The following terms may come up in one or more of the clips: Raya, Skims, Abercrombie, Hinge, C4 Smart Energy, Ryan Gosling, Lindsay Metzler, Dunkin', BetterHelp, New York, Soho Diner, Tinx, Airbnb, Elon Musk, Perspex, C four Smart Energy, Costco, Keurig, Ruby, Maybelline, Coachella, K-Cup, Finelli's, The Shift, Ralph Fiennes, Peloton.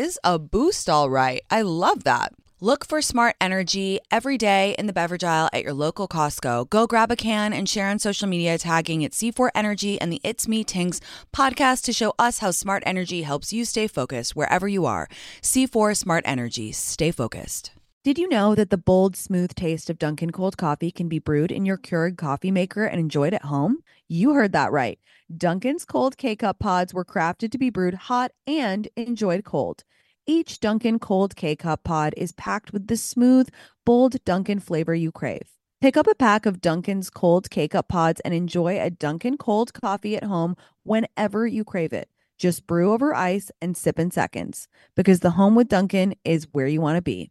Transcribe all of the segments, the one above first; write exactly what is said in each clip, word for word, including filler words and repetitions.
is a boost, all right. I love that. Look for Smart Energy every day in the beverage aisle at your local Costco. Go grab a can and share on social media, tagging at C four Energy and the It's Me Tinx podcast to show us how Smart Energy helps you stay focused wherever you are. C four Smart Energy. Stay focused. Did you know that the bold, smooth taste of Dunkin' cold coffee can be brewed in your Keurig coffee maker and enjoyed at home? You heard that right. Dunkin's cold K-Cup pods were crafted to be brewed hot and enjoyed cold. Each Dunkin' cold K-Cup pod is packed with the smooth, bold Dunkin' flavor you crave. Pick up a pack of Dunkin's cold K-Cup pods and enjoy a Dunkin' cold coffee at home whenever you crave it. Just brew over ice and sip in seconds, because the home with Dunkin' is where you want to be.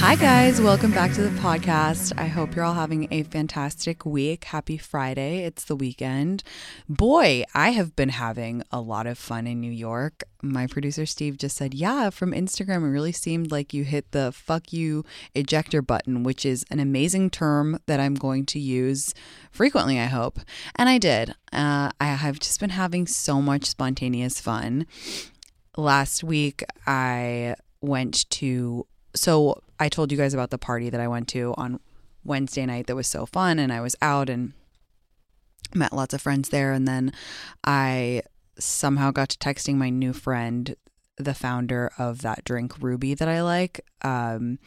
Hi guys, welcome back to the podcast. I hope you're all having a fantastic week. Happy Friday. It's the weekend. Boy, I have been having a lot of fun in New York. My producer Steve just said, yeah, from Instagram, it really seemed like you hit the fuck you ejector button, which is an amazing term that I'm going to use frequently, I hope. And I did. Uh, I have just been having so much spontaneous fun. Last week, I went to... So I told you guys about the party that I went to on Wednesday night that was so fun, and I was out and met lots of friends there, and then I somehow got to texting my new friend, the founder of that drink Ruby that I like, um,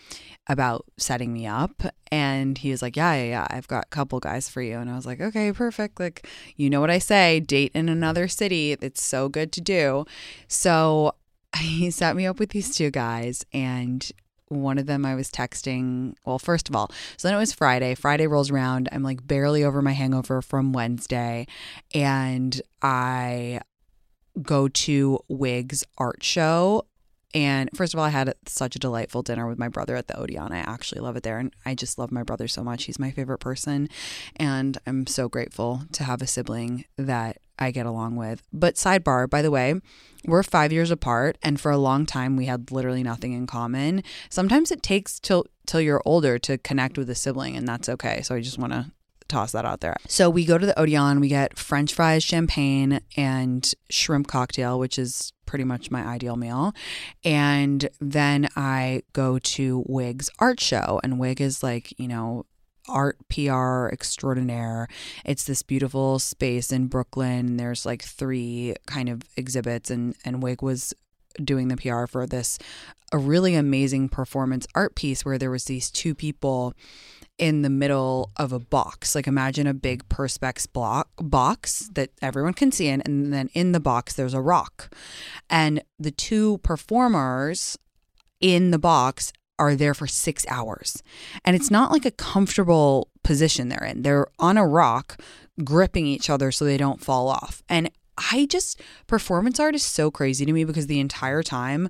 about setting me up, and he was like, yeah, yeah, yeah, I've got a couple guys for you, and I was like, okay, perfect, like, you know what I say, date in another city, it's so good to do. So he set me up with these two guys, and one of them I was texting. Well, first of all, so then it was Friday. Friday rolls around. I'm like barely over my hangover from Wednesday. And I go to Wig's art show. And first of all, I had such a delightful dinner with my brother at the Odeon. I actually love it there. And I just love my brother so much. He's my favorite person. And I'm so grateful to have a sibling that I get along with. But sidebar, by the way, we're five years apart, and for a long time we had literally nothing in common. Sometimes it takes till till you're older to connect with a sibling, and that's okay. So I just want to toss that out there. So we go to the Odeon, we get French fries, champagne, and shrimp cocktail, which is pretty much my ideal meal. And then I go to Wig's art show, and Wig is like, you know, art P R extraordinaire. It's this beautiful space in Brooklyn. There's like three kind of exhibits, and, and Wig was doing the P R for this, a really amazing performance art piece where there was these two people in the middle of a box. Like imagine a big perspex block box that everyone can see in, and then in the box there's a rock. And the two performers in the box are there for six hours. And it's not like a comfortable position they're in. They're on a rock gripping each other so they don't fall off. And I just, performance art is so crazy to me, because the entire time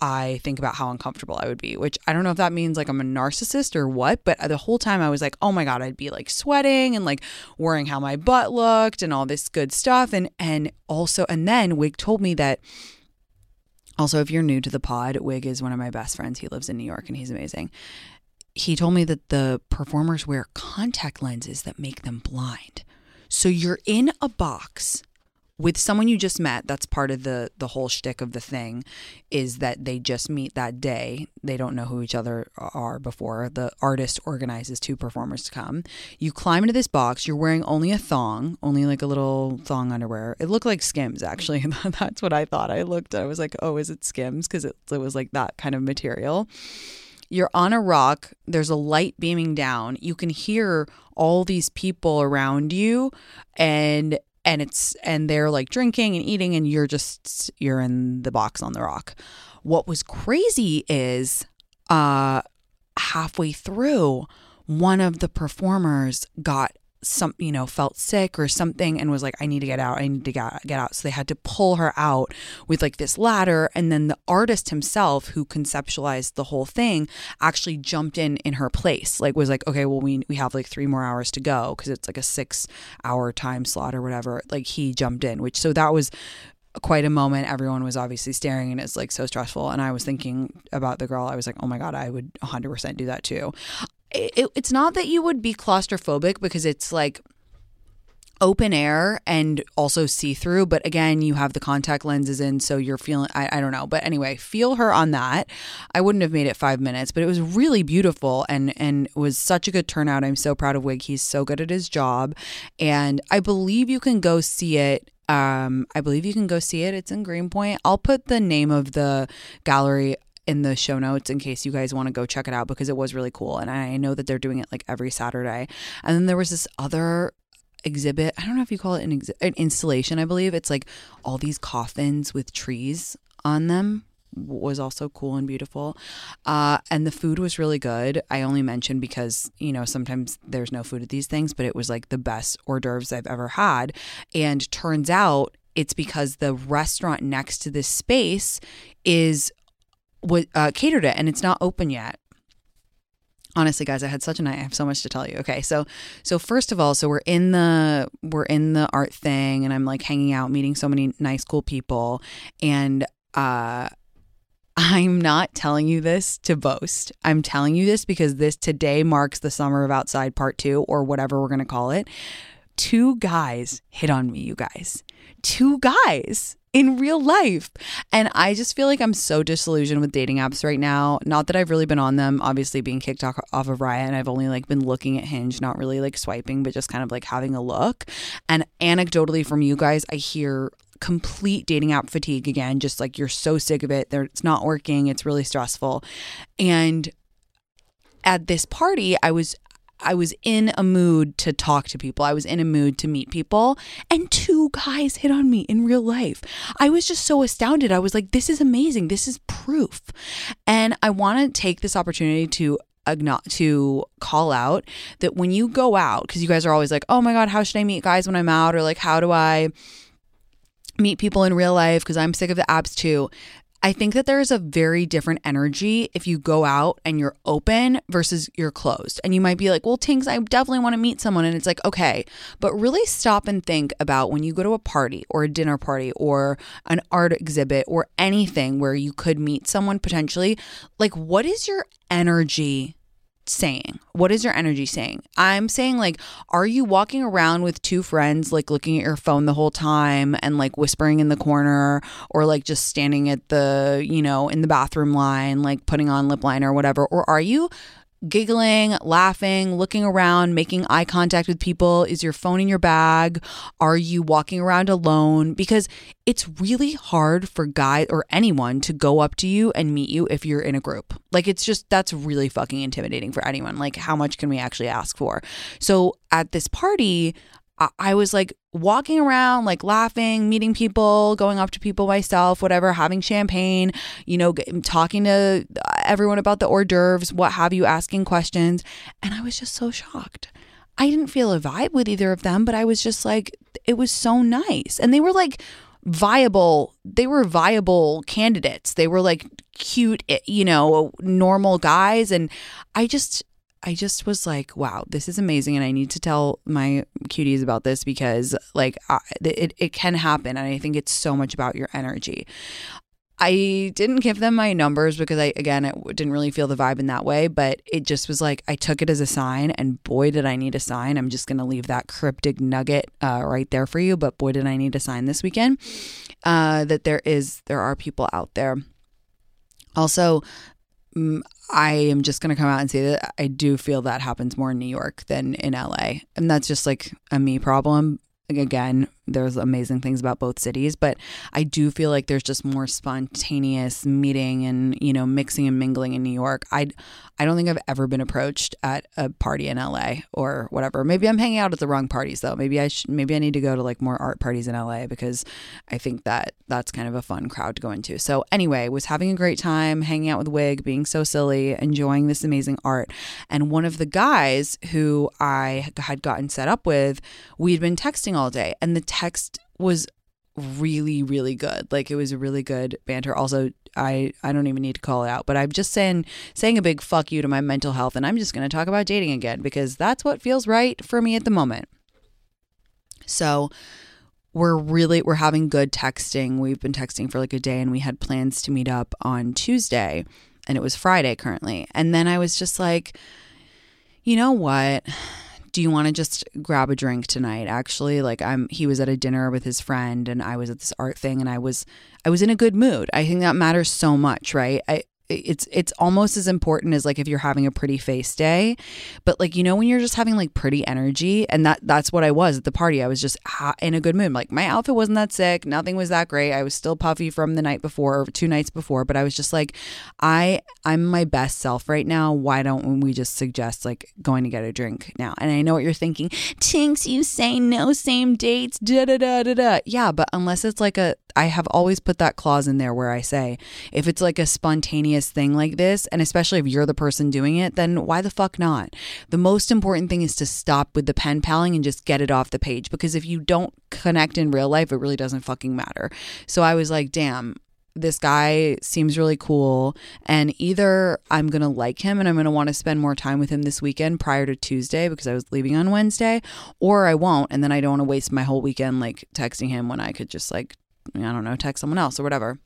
I think about how uncomfortable I would be, which I don't know if that means like I'm a narcissist or what, but the whole time I was like, oh my God, I'd be like sweating and like worrying how my butt looked and all this good stuff. And, and also, and then Wig told me that also, if you're new to the pod, Wig is one of my best friends. He lives in New York and he's amazing. He told me that the performers wear contact lenses that make them blind. So you're in a box with someone you just met. That's part of the the whole shtick of the thing, is that they just meet that day. They don't know who each other are before. The artist organizes two performers to come. You climb into this box. You're wearing only a thong, only like a little thong underwear. It looked like Skims, actually. That's what I thought. I looked. I was like, oh, is it Skims? Because it, it was like that kind of material. You're on a rock. There's a light beaming down. You can hear all these people around you, and and it's and they're like drinking and eating, and you're just you're in the box on the rock. What was crazy is uh, halfway through, one of the performers got some, you know, felt sick or something and was like, I need to get out. I need to get out. So they had to pull her out with like this ladder. And then the artist himself, who conceptualized the whole thing, actually jumped in in her place, like was like, okay, well, we, we have like three more hours to go, because it's like a six hour time slot or whatever. Like he jumped in, which, so that was quite a moment. Everyone was obviously staring and it's like so stressful. And I was thinking about the girl. I was like, oh my God, I would one hundred percent do that too. It, it's not that you would be claustrophobic, because it's like open air and also see-through. But again, you have the contact lenses in, so you're feeling, I, I don't know. But anyway, feel her on that. I wouldn't have made it five minutes, but it was really beautiful and, and was such a good turnout. I'm so proud of Wig. He's so good at his job. And I believe you can go see it. Um, I believe you can go see it. It's in Greenpoint. I'll put the name of the gallery in the show notes in case you guys want to go check it out, because it was really cool. And I know that they're doing it like every Saturday. And then there was this other exhibit. I don't know if you call it an, ex- an installation, I believe. It's like all these coffins with trees on them. Was also cool and beautiful. Uh, and the food was really good. I only mentioned because, you know, sometimes there's no food at these things, but it was like the best hors d'oeuvres I've ever had. And turns out it's because the restaurant next to this space is Uh, catered it, and it's not open yet. Honestly, guys, I had such a night. I have so much to tell you. Okay, so so first of all, so we're in the we're in the art thing, and I'm like hanging out, meeting so many nice, cool people, and uh, I'm not telling you this to boast. I'm telling you this because this today marks the Summer of Outside Part Two, or whatever we're gonna call it. Two guys hit on me, you guys. Two guys. In real life. And I just feel like I'm so disillusioned with dating apps right now. Not that I've really been on them, obviously being kicked off of Raya, and I've only like been looking at Hinge, not really like swiping, but just kind of like having a look. And anecdotally from you guys, I hear complete dating app fatigue again, just like you're so sick of it. They're, it's not working. It's really stressful. And at this party, I was I was in a mood to talk to people. I was in a mood to meet people. And two guys hit on me in real life. I was just so astounded. I was like, this is amazing. This is proof. And I want to take this opportunity to to call out that when you go out, because you guys are always like, oh my God, how should I meet guys when I'm out? Or like, how do I meet people in real life? Because I'm sick of the apps too. I think that there is a very different energy if you go out and you're open versus you're closed. And you might be like, well, Tinx, I definitely want to meet someone. And it's like, okay, but really stop and think about when you go to a party or a dinner party or an art exhibit or anything where you could meet someone potentially, like what is your energy saying? What is your energy saying? I'm saying, like, are you walking around with two friends, like looking at your phone the whole time and like whispering in the corner, or like just standing at the, you know, in the bathroom line, like putting on lip liner or whatever? Or are you giggling, laughing, looking around, making eye contact with people? Is your phone in your bag? Are you walking around alone? Because it's really hard for guys or anyone to go up to you and meet you if you're in a group. Like, it's just, that's really fucking intimidating for anyone. Like, how much can we actually ask for? So at this party, I, I was like walking around, like laughing, meeting people, going up to people myself, whatever, having champagne, you know, g- talking to everyone about the hors d'oeuvres, what have you, asking questions. And I was just so shocked. I didn't feel a vibe with either of them, but I was just like, it was so nice. And they were like viable, they were viable candidates. They were like cute, you know, normal guys. And I just, I just was like, wow, this is amazing. And I need to tell my cuties about this because like I, it, it can happen. And I think it's so much about your energy. I didn't give them my numbers because I, again, I didn't really feel the vibe in that way, but it just was like, I took it as a sign, and boy, did I need a sign. I'm just going to leave that cryptic nugget uh, right there for you. But boy, did I need a sign this weekend uh, that there is, there are people out there. Also, I am just going to come out and say that I do feel that happens more in New York than in L A. And that's just like a me problem. Again, there's amazing things about both cities, but I do feel like there's just more spontaneous meeting and, you know, mixing and mingling in New York. I, I don't think I've ever been approached at a party in L A or whatever. Maybe I'm hanging out at the wrong parties though. Maybe I should, maybe I need to go to like more art parties in L A because I think that that's kind of a fun crowd to go into. So anyway, was having a great time hanging out with Wig, being so silly, enjoying this amazing art. And one of the guys who I had gotten set up with, we'd been texting all day, and the text was really, really good. Like it was a really good banter. Also, I, I don't even need to call it out, but I'm just saying, saying a big fuck you to my mental health. And I'm just going to talk about dating again, because that's what feels right for me at the moment. So we're really, we're having good texting. We've been texting for like a day, and we had plans to meet up on Tuesday, and it was Friday currently. And then I was just like, you know what? Do you want to just grab a drink tonight? Actually, like I'm, he was at a dinner with his friend, and I was at this art thing, and I was, I was in a good mood. I think that matters so much, right? I, it's, it's almost as important as like if you're having a pretty face day, but like, you know, when you're just having like pretty energy, and that, that's what I was at the party. I was just in a good mood. Like my outfit wasn't that sick. Nothing was that great. I was still puffy from the night before, or two nights before, but I was just like, I, I'm my best self right now. Why don't we just suggest like going to get a drink now? And I know what you're thinking. Tinx, you say no same dates, da da da da da. Yeah, but unless it's like a, I have always put that clause in there where I say, if it's like a spontaneous thing like this, and especially if you're the person doing it, then why the fuck not? The most important thing is to stop with the pen paling and just get it off the page, because if you don't connect in real life, it really doesn't fucking matter. So I was like, damn, this guy seems really cool, and either I'm going to like him and I'm going to want to spend more time with him this weekend prior to Tuesday because I was leaving on Wednesday, or I won't, and then I don't want to waste my whole weekend like texting him when I could just like, I don't know, text someone else or whatever.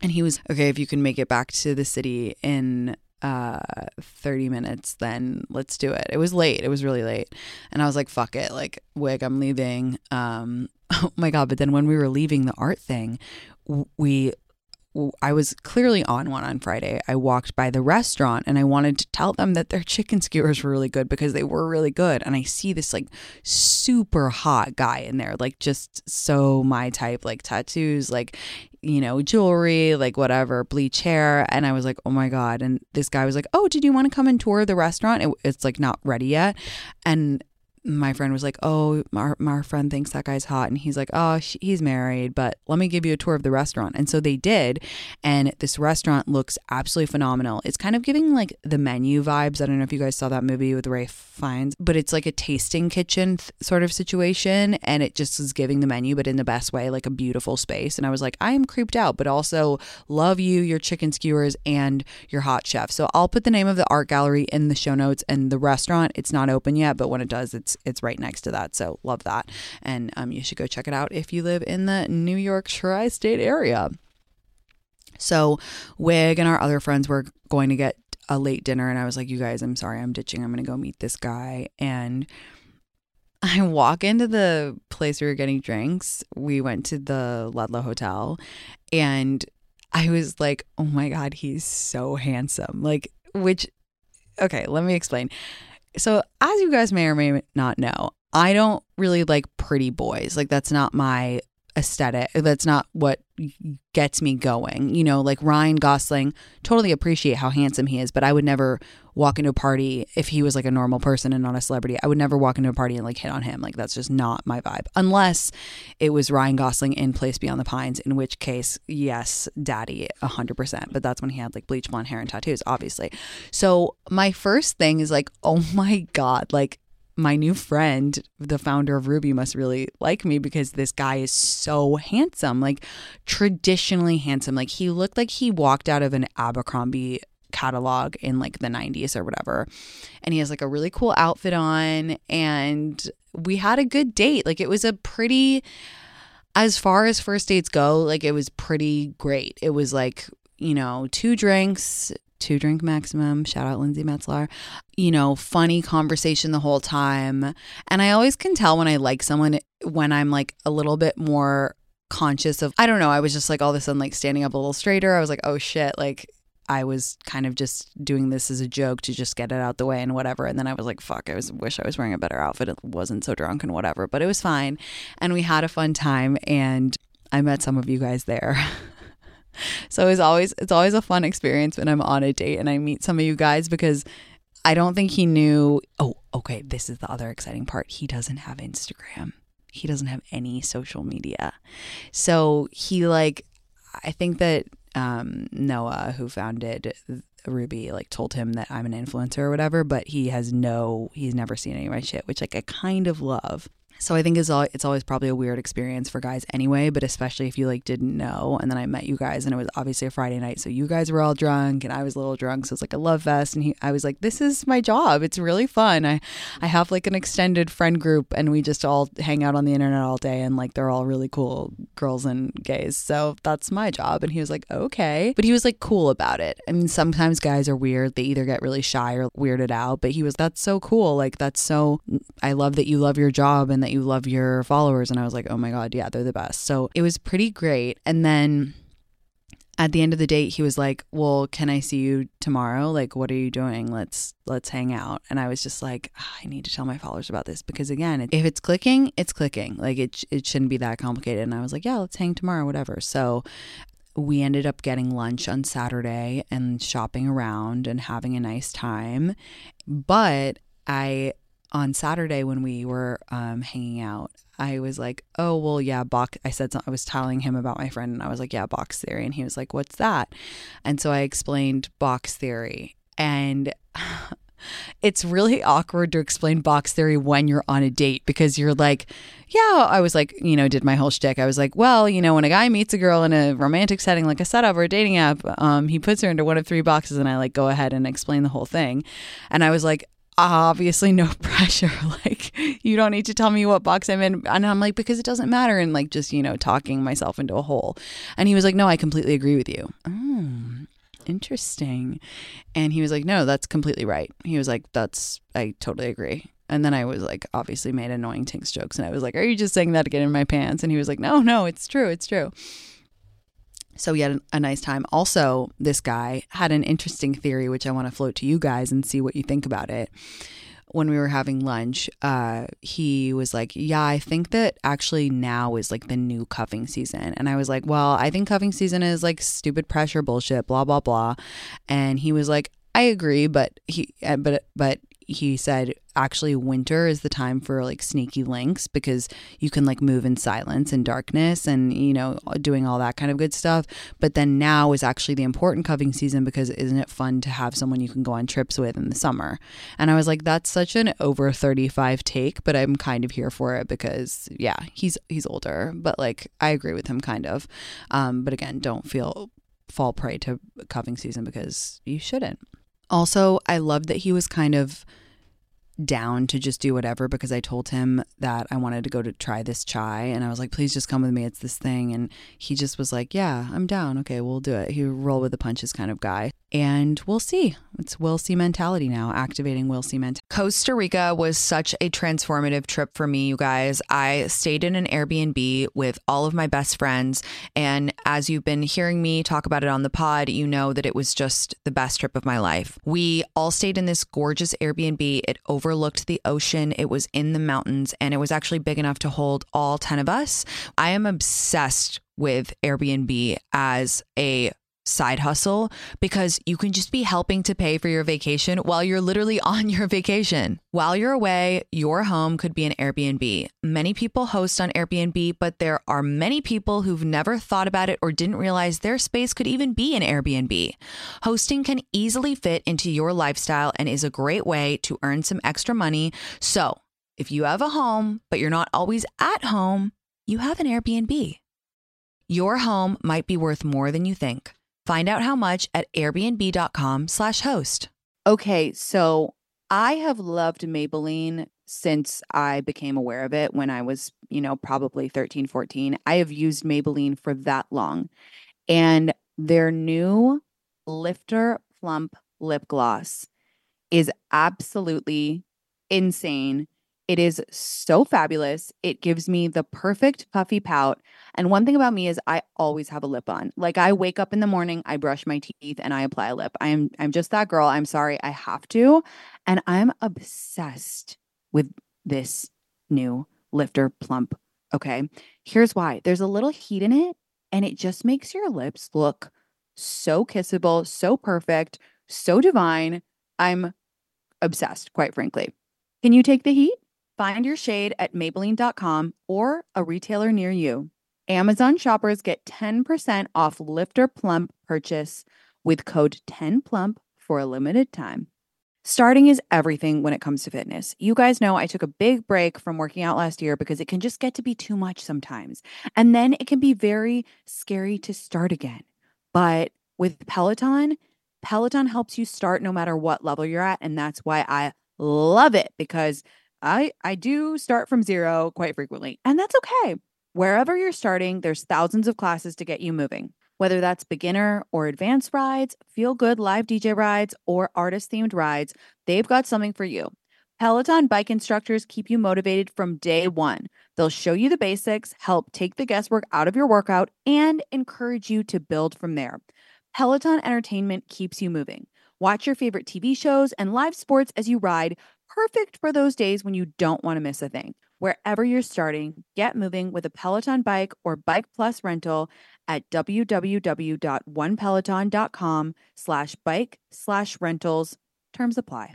And he was, okay, if you can make it back to the city in uh, thirty minutes, then let's do it. It was late. It was really late. And I was like, fuck it. Like, Wig, I'm leaving. Um, oh my God. But then when we were leaving the art thing, we... I was clearly on one on Friday. I walked by the restaurant, and I wanted to tell them that their chicken skewers were really good because they were really good. And I see this like super hot guy in there, like just so my type, like tattoos, like, you know, jewelry, like whatever, bleach hair. And I was like, oh my God. And this guy was like, oh, did you want to come and tour the restaurant? It, it's like not ready yet. And my friend was like, oh, our, our friend thinks that guy's hot. And he's like, oh, she, he's married, but let me give you a tour of the restaurant. And so they did. And this restaurant looks absolutely phenomenal. It's kind of giving like The Menu vibes. I don't know if you guys saw that movie with Ralph Fiennes, but it's like a tasting kitchen th- sort of situation. And it just is giving The Menu, but in the best way, like a beautiful space. And I was like, I am creeped out, but also love you, your chicken skewers, and your hot chef. So I'll put the name of the art gallery in the show notes, and the restaurant, it's not open yet, but when it does, it's it's right next to that. So love that. And um, you should go check it out if you live in the New York tri-state area. So Wig and our other friends were going to get a late dinner, and I was like, you guys, I'm sorry, I'm ditching. I'm going to go meet this guy. And I walk into the place we were getting drinks. We went to the Ludlow Hotel, and I was like, oh my God, he's so handsome. Like, which, okay, let me explain. So as you guys may or may not know, I don't really like pretty boys. Like that's not my aesthetic. That's not what gets me going. You know, like Ryan Gosling, totally appreciate how handsome he is, but I would never walk into a party if he was like a normal person and not a celebrity. I would never walk into a party and like hit on him. Like that's just not my vibe. Unless it was Ryan Gosling in Place Beyond the Pines, in which case, yes, daddy, one hundred percent. But that's when he had like bleach blonde hair and tattoos, obviously. So my first thing is like, oh my God, like my new friend, the founder of Ruby, must really like me because this guy is so handsome, like traditionally handsome. Like he looked like he walked out of an Abercrombie catalog in like the nineties or whatever. And he has like a really cool outfit on, and we had a good date. Like it was a pretty, as far as first dates go, like it was pretty great. It was like, you know, two drinks, two drink maximum, shout out Lindsay Metzler, you know, funny conversation the whole time. And I always can tell when I like someone when I'm like a little bit more conscious of, I don't know, I was just like all of a sudden like standing up a little straighter. I was like, oh shit, like I was kind of just doing this as a joke to just get it out the way and whatever. And then I was like, fuck, I was wish I was wearing a better outfit. It wasn't so drunk and whatever, but it was fine. And we had a fun time, and I met some of you guys there. So it's always it's always a fun experience when I'm on a date and I meet some of you guys, because I don't think he knew. Oh, okay. This is the other exciting part. He doesn't have Instagram. He doesn't have any social media. So he like, I think that um, Noah, who founded Ruby, like told him that I'm an influencer or whatever, but he has no, he's never seen any of my shit, which like I kind of love. So I think it's all, it's always probably a weird experience for guys anyway, but especially if you like didn't know. And then I met you guys, and it was obviously a Friday night, so you guys were all drunk and I was a little drunk, so it's like a love fest. And he, I was like, this is my job. It's really fun. I, I have like an extended friend group, and we just all hang out on the internet all day, and like they're all really cool girls and gays. So that's my job. And he was like, okay. But he was like cool about it. I mean, sometimes guys are weird. They either get really shy or weirded out, but he was, that's so cool. Like that's so, I love that you love your job and that you love your followers. And I was like, oh my God, yeah, they're the best. So it was pretty great. And then at the end of the date, he was like, well, can I see you tomorrow? Like, what are you doing? Let's, let's hang out. And I was just like, oh, I need to tell my followers about this, because again, if it's clicking, it's clicking. Like it, it shouldn't be that complicated. And I was like, yeah, let's hang tomorrow, whatever. So we ended up getting lunch on Saturday and shopping around and having a nice time. But I, on Saturday when we were um, hanging out, I was like, oh, well, yeah, box. I said something. I was telling him about my friend, and I was like, yeah, box theory. And he was like, what's that? And so I explained box theory. And it's really awkward to explain box theory when you're on a date, because you're like, yeah, I was like, you know, did my whole shtick. I was like, well, you know, when a guy meets a girl in a romantic setting, like a setup or a dating app, um, he puts her into one of three boxes. And I like go ahead and explain the whole thing. And I was like, obviously no pressure, like you don't need to tell me what box I'm in. And I'm like, because it doesn't matter, and like just, you know, talking myself into a hole. And he was like, no, I completely agree with you. Oh, interesting. And he was like, no, that's completely right. He was like, that's, I totally agree. And then I was like, obviously made annoying Tinx jokes, and I was like, are you just saying that to get in my pants? And he was like, no, no, it's true, it's true. So we had a nice time. Also, this guy had an interesting theory, which I want to float to you guys and see what you think about it. When we were having lunch, uh, he was like, yeah, I think that actually now is like the new cuffing season. And I was like, well, I think cuffing season is like stupid pressure bullshit, blah, blah, blah. And he was like, I agree. But he, but, but he said, actually winter is the time for like sneaky links, because you can like move in silence and darkness and, you know, doing all that kind of good stuff. But then now is actually the important cuffing season, because isn't it fun to have someone you can go on trips with in the summer? And I was like, that's such an over thirty-five take, but I'm kind of here for it, because yeah, he's, he's older, but like, I agree with him kind of. Um, but again, don't feel fall prey to cuffing season, because you shouldn't. Also, I loved that he was kind of down to just do whatever, because I told him that I wanted to go to try this chai, and I was like, please just come with me, it's this thing. And he just was like, yeah, I'm down, okay, we'll do it. He roll with the punches kind of guy. And we'll see. It's will see mentality now, activating will see mentality. Costa Rica was such a transformative trip for me, you guys. I stayed in an Airbnb with all of my best friends, and as you've been hearing me talk about it on the pod, you know that it was just the best trip of my life. We all stayed in this gorgeous Airbnb. It over overlooked the ocean. It was in the mountains, and it was actually big enough to hold all ten of us. I am obsessed with Airbnb as a side hustle, because you can just be helping to pay for your vacation while you're literally on your vacation. While you're away, your home could be an Airbnb. Many people host on Airbnb, but there are many people who've never thought about it or didn't realize their space could even be an Airbnb. Hosting can easily fit into your lifestyle and is a great way to earn some extra money. So If you have a home, but you're not always at home, you have an Airbnb. Your home might be worth more than you think. Find out how much at airbnb.com slash host. Okay, so I have loved Maybelline since I became aware of it when I was, you know, probably thirteen, fourteen. I have used Maybelline for that long. And their new Lifter Plump Lip Gloss is absolutely insane. It is so fabulous. It gives me the perfect puffy pout. And one thing about me is I always have a lip on. Like, I wake up in the morning, I brush my teeth, and I apply a lip. I am I'm just that girl. I'm sorry. I have to. And I'm obsessed with this new Lifter Plump. Okay. Here's why. There's a little heat in it, and it just makes your lips look so kissable, so perfect, so divine. I'm obsessed, quite frankly. Can you take the heat? Find your shade at Maybelline dot com or a retailer near you. Amazon shoppers get ten percent off Lifter Plump purchase with code ten plump for a limited time. Starting is everything when it comes to fitness. You guys know I took a big break from working out last year because it can just get to be too much sometimes. And then it can be very scary to start again. But with Peloton, Peloton helps you start no matter what level you're at. And that's why I love it, because I, I do start from zero quite frequently, and that's okay. Wherever you're starting, there's thousands of classes to get you moving, whether that's beginner or advanced rides, feel-good live D J rides, or artist-themed rides. They've got something for you. Peloton bike instructors keep you motivated from day one. They'll show you the basics, help take the guesswork out of your workout, and encourage you to build from there. Peloton entertainment keeps you moving. Watch your favorite T V shows and live sports as you ride, perfect for those days when you don't want to miss a thing. Wherever you're starting, get moving with a Peloton bike or Bike Plus rental at www.onepeloton.com slash bike slash rentals. Terms apply.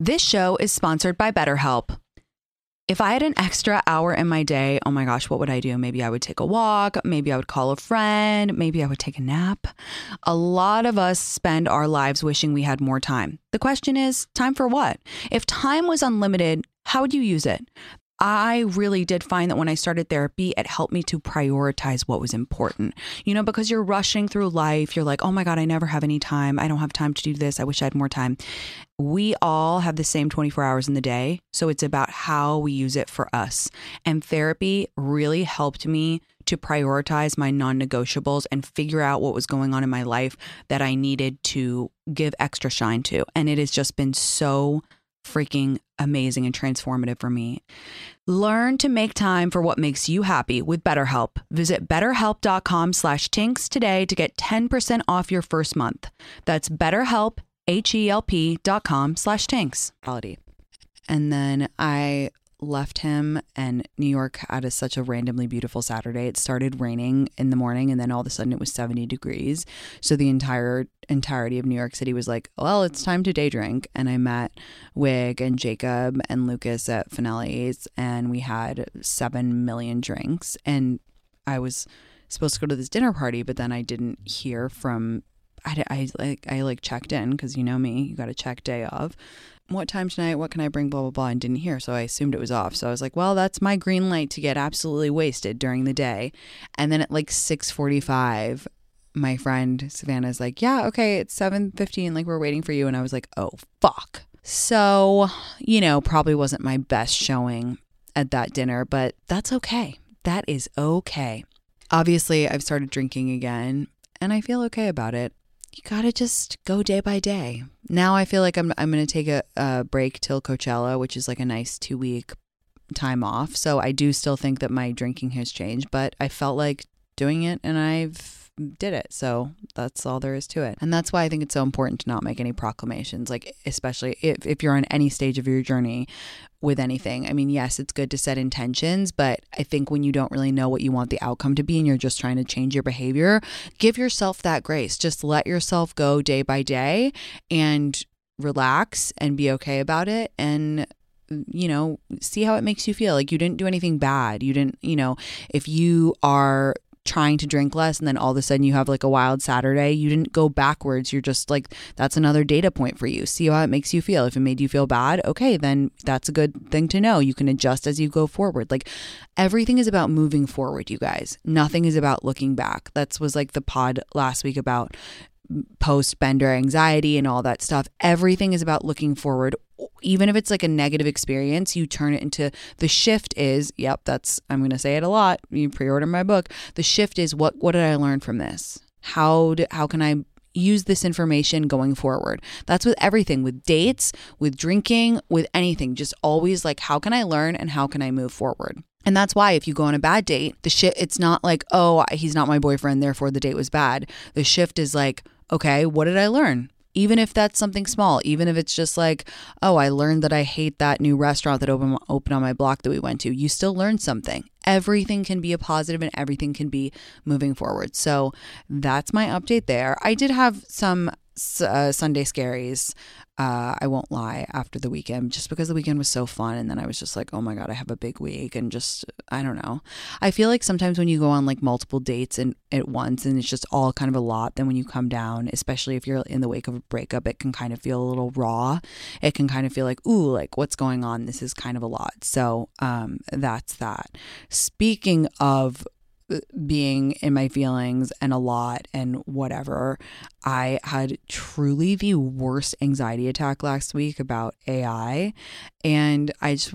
This show is sponsored by BetterHelp. If I had an extra hour in my day, oh my gosh, what would I do? Maybe I would take a walk. Maybe I would call a friend. Maybe I would take a nap. A lot of us spend our lives wishing we had more time. The question is, time for what? If time was unlimited, how would you use it? I really did find that when I started therapy, it helped me to prioritize what was important, you know, because you're rushing through life. You're like, oh my God, I never have any time. I don't have time to do this. I wish I had more time. We all have the same twenty-four hours in the day. So it's about how we use it for us. And therapy really helped me to prioritize my non-negotiables and figure out what was going on in my life that I needed to give extra shine to. And it has just been so freaking amazing and transformative for me. Learn to make time for what makes you happy with BetterHelp. Visit betterhelp.com slash Tinx today to get ten percent off your first month. That's BetterHelp, H-E-L-P dot com slash Tinx. And then I left him, and New York had a, such a randomly beautiful Saturday. It started raining in the morning, and then all of a sudden it was seventy degrees. So the entire entirety of New York City was like, well, it's time to day drink. And I met Wig and Jacob and Lucas at Finelli's, and we had seven million drinks. And I was supposed to go to this dinner party, but then I didn't hear from I, I, like, I like checked in because you know me, you got to check day of. What time tonight? What can I bring? Blah, blah, blah. And didn't hear. So I assumed it was off. So I was like, well, that's my green light to get absolutely wasted during the day. And then at like six forty-five, my friend Savannah's like, yeah, okay, it's seven fifteen. Like, we're waiting for you. And I was like, oh, fuck. So, you know, probably wasn't my best showing at that dinner, but that's okay. That is okay. Obviously, I've started drinking again and I feel okay about it. You got to just go day by day. Now I feel like I'm I'm going to take a, a break till Coachella, which is like a nice two week time off. So I do still think that my drinking has changed, but I felt like doing it and I've did it. So that's all there is to it. And that's why I think it's so important to not make any proclamations, like especially if, if you're on any stage of your journey with anything. I mean, yes, it's good to set intentions, but I think when you don't really know what you want the outcome to be and you're just trying to change your behavior, give yourself that grace. Just let yourself go day by day and relax and be okay about it. And you know, see how it makes you feel. Like you didn't do anything bad. You didn't, you know, if you are trying to drink less and then all of a sudden you have like a wild Saturday, you didn't go backwards. You're just like, that's another data point for you. See how it makes you feel. If it made you feel bad, okay, then that's a good thing to know. You can adjust as you go forward. Like everything is about moving forward, you guys. Nothing is about looking back. That's was like the pod last week about post-bender anxiety and all that stuff. Everything is about looking forward. Even if it's like a negative experience, you turn it into the shift is, yep, that's, I'm going to say it a lot. You pre-order my book. The shift is what, what did I learn from this? How do, how can I use this information going forward? That's with everything, with dates, with drinking, with anything, just always like, how can I learn and how can I move forward? And that's why if you go on a bad date, the shit, it's not like, oh, he's not my boyfriend, therefore the date was bad. The shift is like, okay, what did I learn? Even if that's something small, even if it's just like, oh, I learned that I hate that new restaurant that opened, opened on my block that we went to. You still learned something. Everything can be a positive and everything can be moving forward. So that's my update there. I did have some uh, Sunday scaries. Uh, I won't lie, after the weekend, just because the weekend was so fun. And then I was just like, oh my God, I have a big week. And just, I don't know. I feel like sometimes when you go on like multiple dates and at once and it's just all kind of a lot, then when you come down, especially if you're in the wake of a breakup, it can kind of feel a little raw. It can kind of feel like, ooh, like what's going on? This is kind of a lot. So um, that's that. Speaking of being in my feelings and a lot and whatever, I had truly the worst anxiety attack last week about A I. And I just,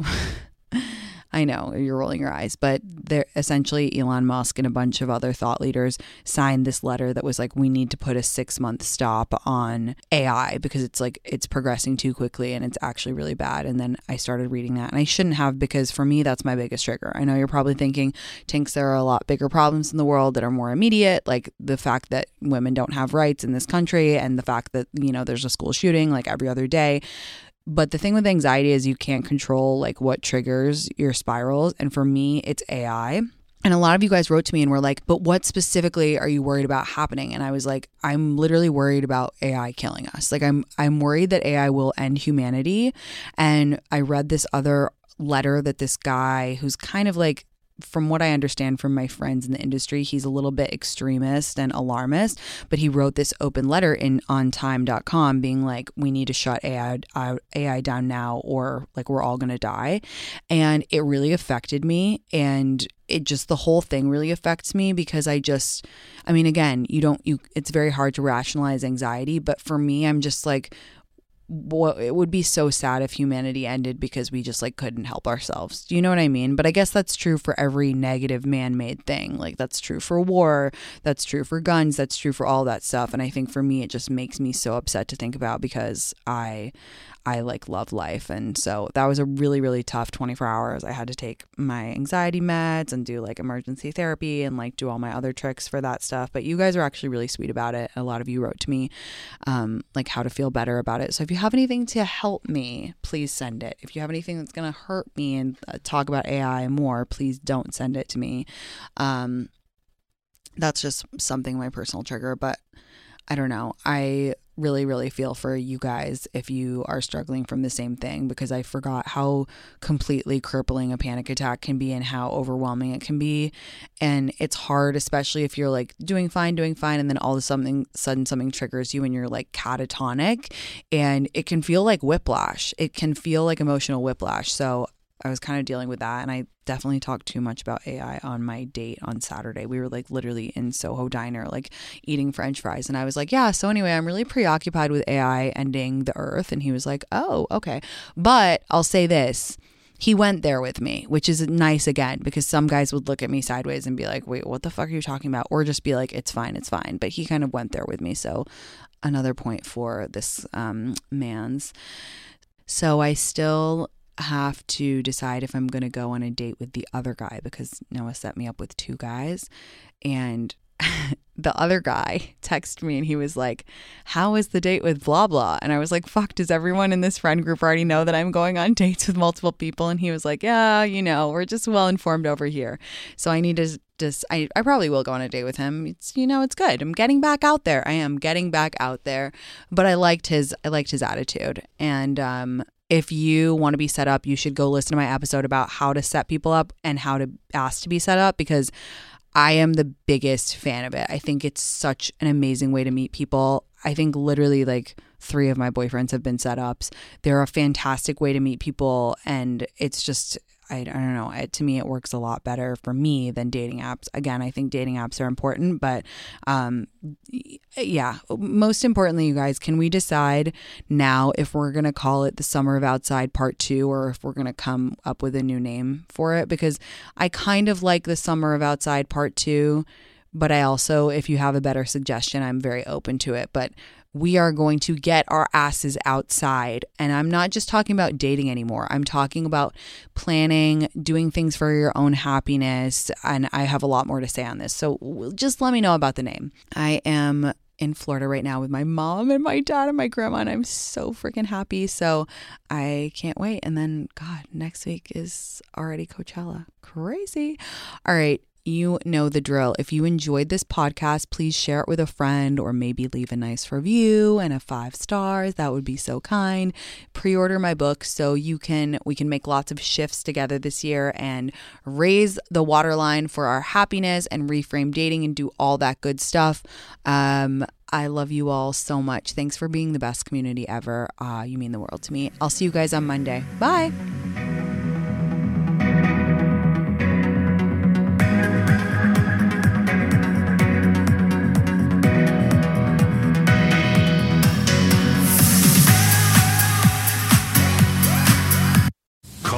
I know you're rolling your eyes, but they're essentially Elon Musk and a bunch of other thought leaders signed this letter that was like, we need to put a six month stop on A I because it's like, it's progressing too quickly and it's actually really bad. And then I started reading that and I shouldn't have, because for me, that's my biggest trigger. I know you're probably thinking, Tinx, there are a lot bigger problems in the world that are more immediate. Like the fact that women don't have rights in this country and the fact that, you know, there's a school shooting like every other day. But the thing with anxiety is you can't control like what triggers your spirals. And for me, it's A I. And a lot of you guys wrote to me and were like, but what specifically are you worried about happening? And I was like, I'm literally worried about A I killing us. Like I'm I'm worried that A I will end humanity. And I read this other letter that this guy who's kind of like, from what I understand from my friends in the industry, he's a little bit extremist and alarmist, but he wrote this open letter in on time dot com being like, we need to shut A I, A I down now or like we're all going to die. And it really affected me. And it just, the whole thing really affects me because I just, I mean, again, you don't, you, it's very hard to rationalize anxiety, but for me, I'm just like, well, it would be so sad if humanity ended because we just like couldn't help ourselves. Do you know what I mean? But I guess that's true for every negative man-made thing. Like that's true for war. That's true for guns. That's true for all that stuff. And I think for me, it just makes me so upset to think about because I, I like love life. And so that was a really, really tough twenty-four hours. I had to take my anxiety meds and do like emergency therapy and like do all my other tricks for that stuff. But you guys are actually really sweet about it. A lot of you wrote to me um, like how to feel better about it. So if you have anything to help me, please send it. If you have anything that's going to hurt me and uh, talk about A I more, please don't send it to me. Um, that's just something, my personal trigger, but I don't know. I really, really feel for you guys if you are struggling from the same thing, because I forgot how completely crippling a panic attack can be and how overwhelming it can be. And it's hard, especially if you're like doing fine, doing fine. And then all of a sudden, sudden something triggers you and you're like catatonic, and it can feel like whiplash. It can feel like emotional whiplash. So I was kind of dealing with that, and I definitely talked too much about A I on my date on Saturday. We were like literally in Soho Diner, like eating French fries. And I was like, yeah, so anyway, I'm really preoccupied with A I ending the earth. And he was like, oh, okay. But I'll say this. He went there with me, which is nice again, because some guys would look at me sideways and be like, wait, what the fuck are you talking about? Or just be like, it's fine, it's fine. But he kind of went there with me. So another point for this um, man's. So I still have to decide if I'm going to go on a date with the other guy, because Noah set me up with two guys. And the other guy texted me and he was like, how was the date with blah, blah? And I was like, fuck, does everyone in this friend group already know that I'm going on dates with multiple people? And he was like, yeah, you know, we're just well informed over here. So I need to just, I, I probably will go on a date with him. It's, you know, it's good. I'm getting back out there. I am getting back out there. But I liked his, I liked his attitude. And, um, if you want to be set up, you should go listen to my episode about how to set people up and how to ask to be set up, because I am the biggest fan of it. I think it's such an amazing way to meet people. I think literally like three of my boyfriends have been set ups. They're a fantastic way to meet people. And it's just, I, I don't know, it, to me, it works a lot better for me than dating apps. Again, I think dating apps are important, but um, yeah, most importantly, you guys, can we decide now if we're going to call it the Summer of Outside Part Two, or if we're going to come up with a new name for it? Because I kind of like the Summer of Outside Part Two, but I also, if you have a better suggestion, I'm very open to it. But we are going to get our asses outside. And I'm not just talking about dating anymore. I'm talking about planning, doing things for your own happiness. And I have a lot more to say on this. So just let me know about the name. I am in Florida right now with my mom and my dad and my grandma, and I'm so freaking happy. So I can't wait. And then, God, next week is already Coachella. Crazy. All right. You know the drill. If you enjoyed this podcast, please share it with a friend, or maybe leave a nice review and a five stars. That would be so kind. Pre-order my book so you can we can make lots of shifts together this year and raise the waterline for our happiness and reframe dating and do all that good stuff. Um, I love you all so much. Thanks for being the best community ever. Uh, you mean the world to me. I'll see you guys on Monday. Bye.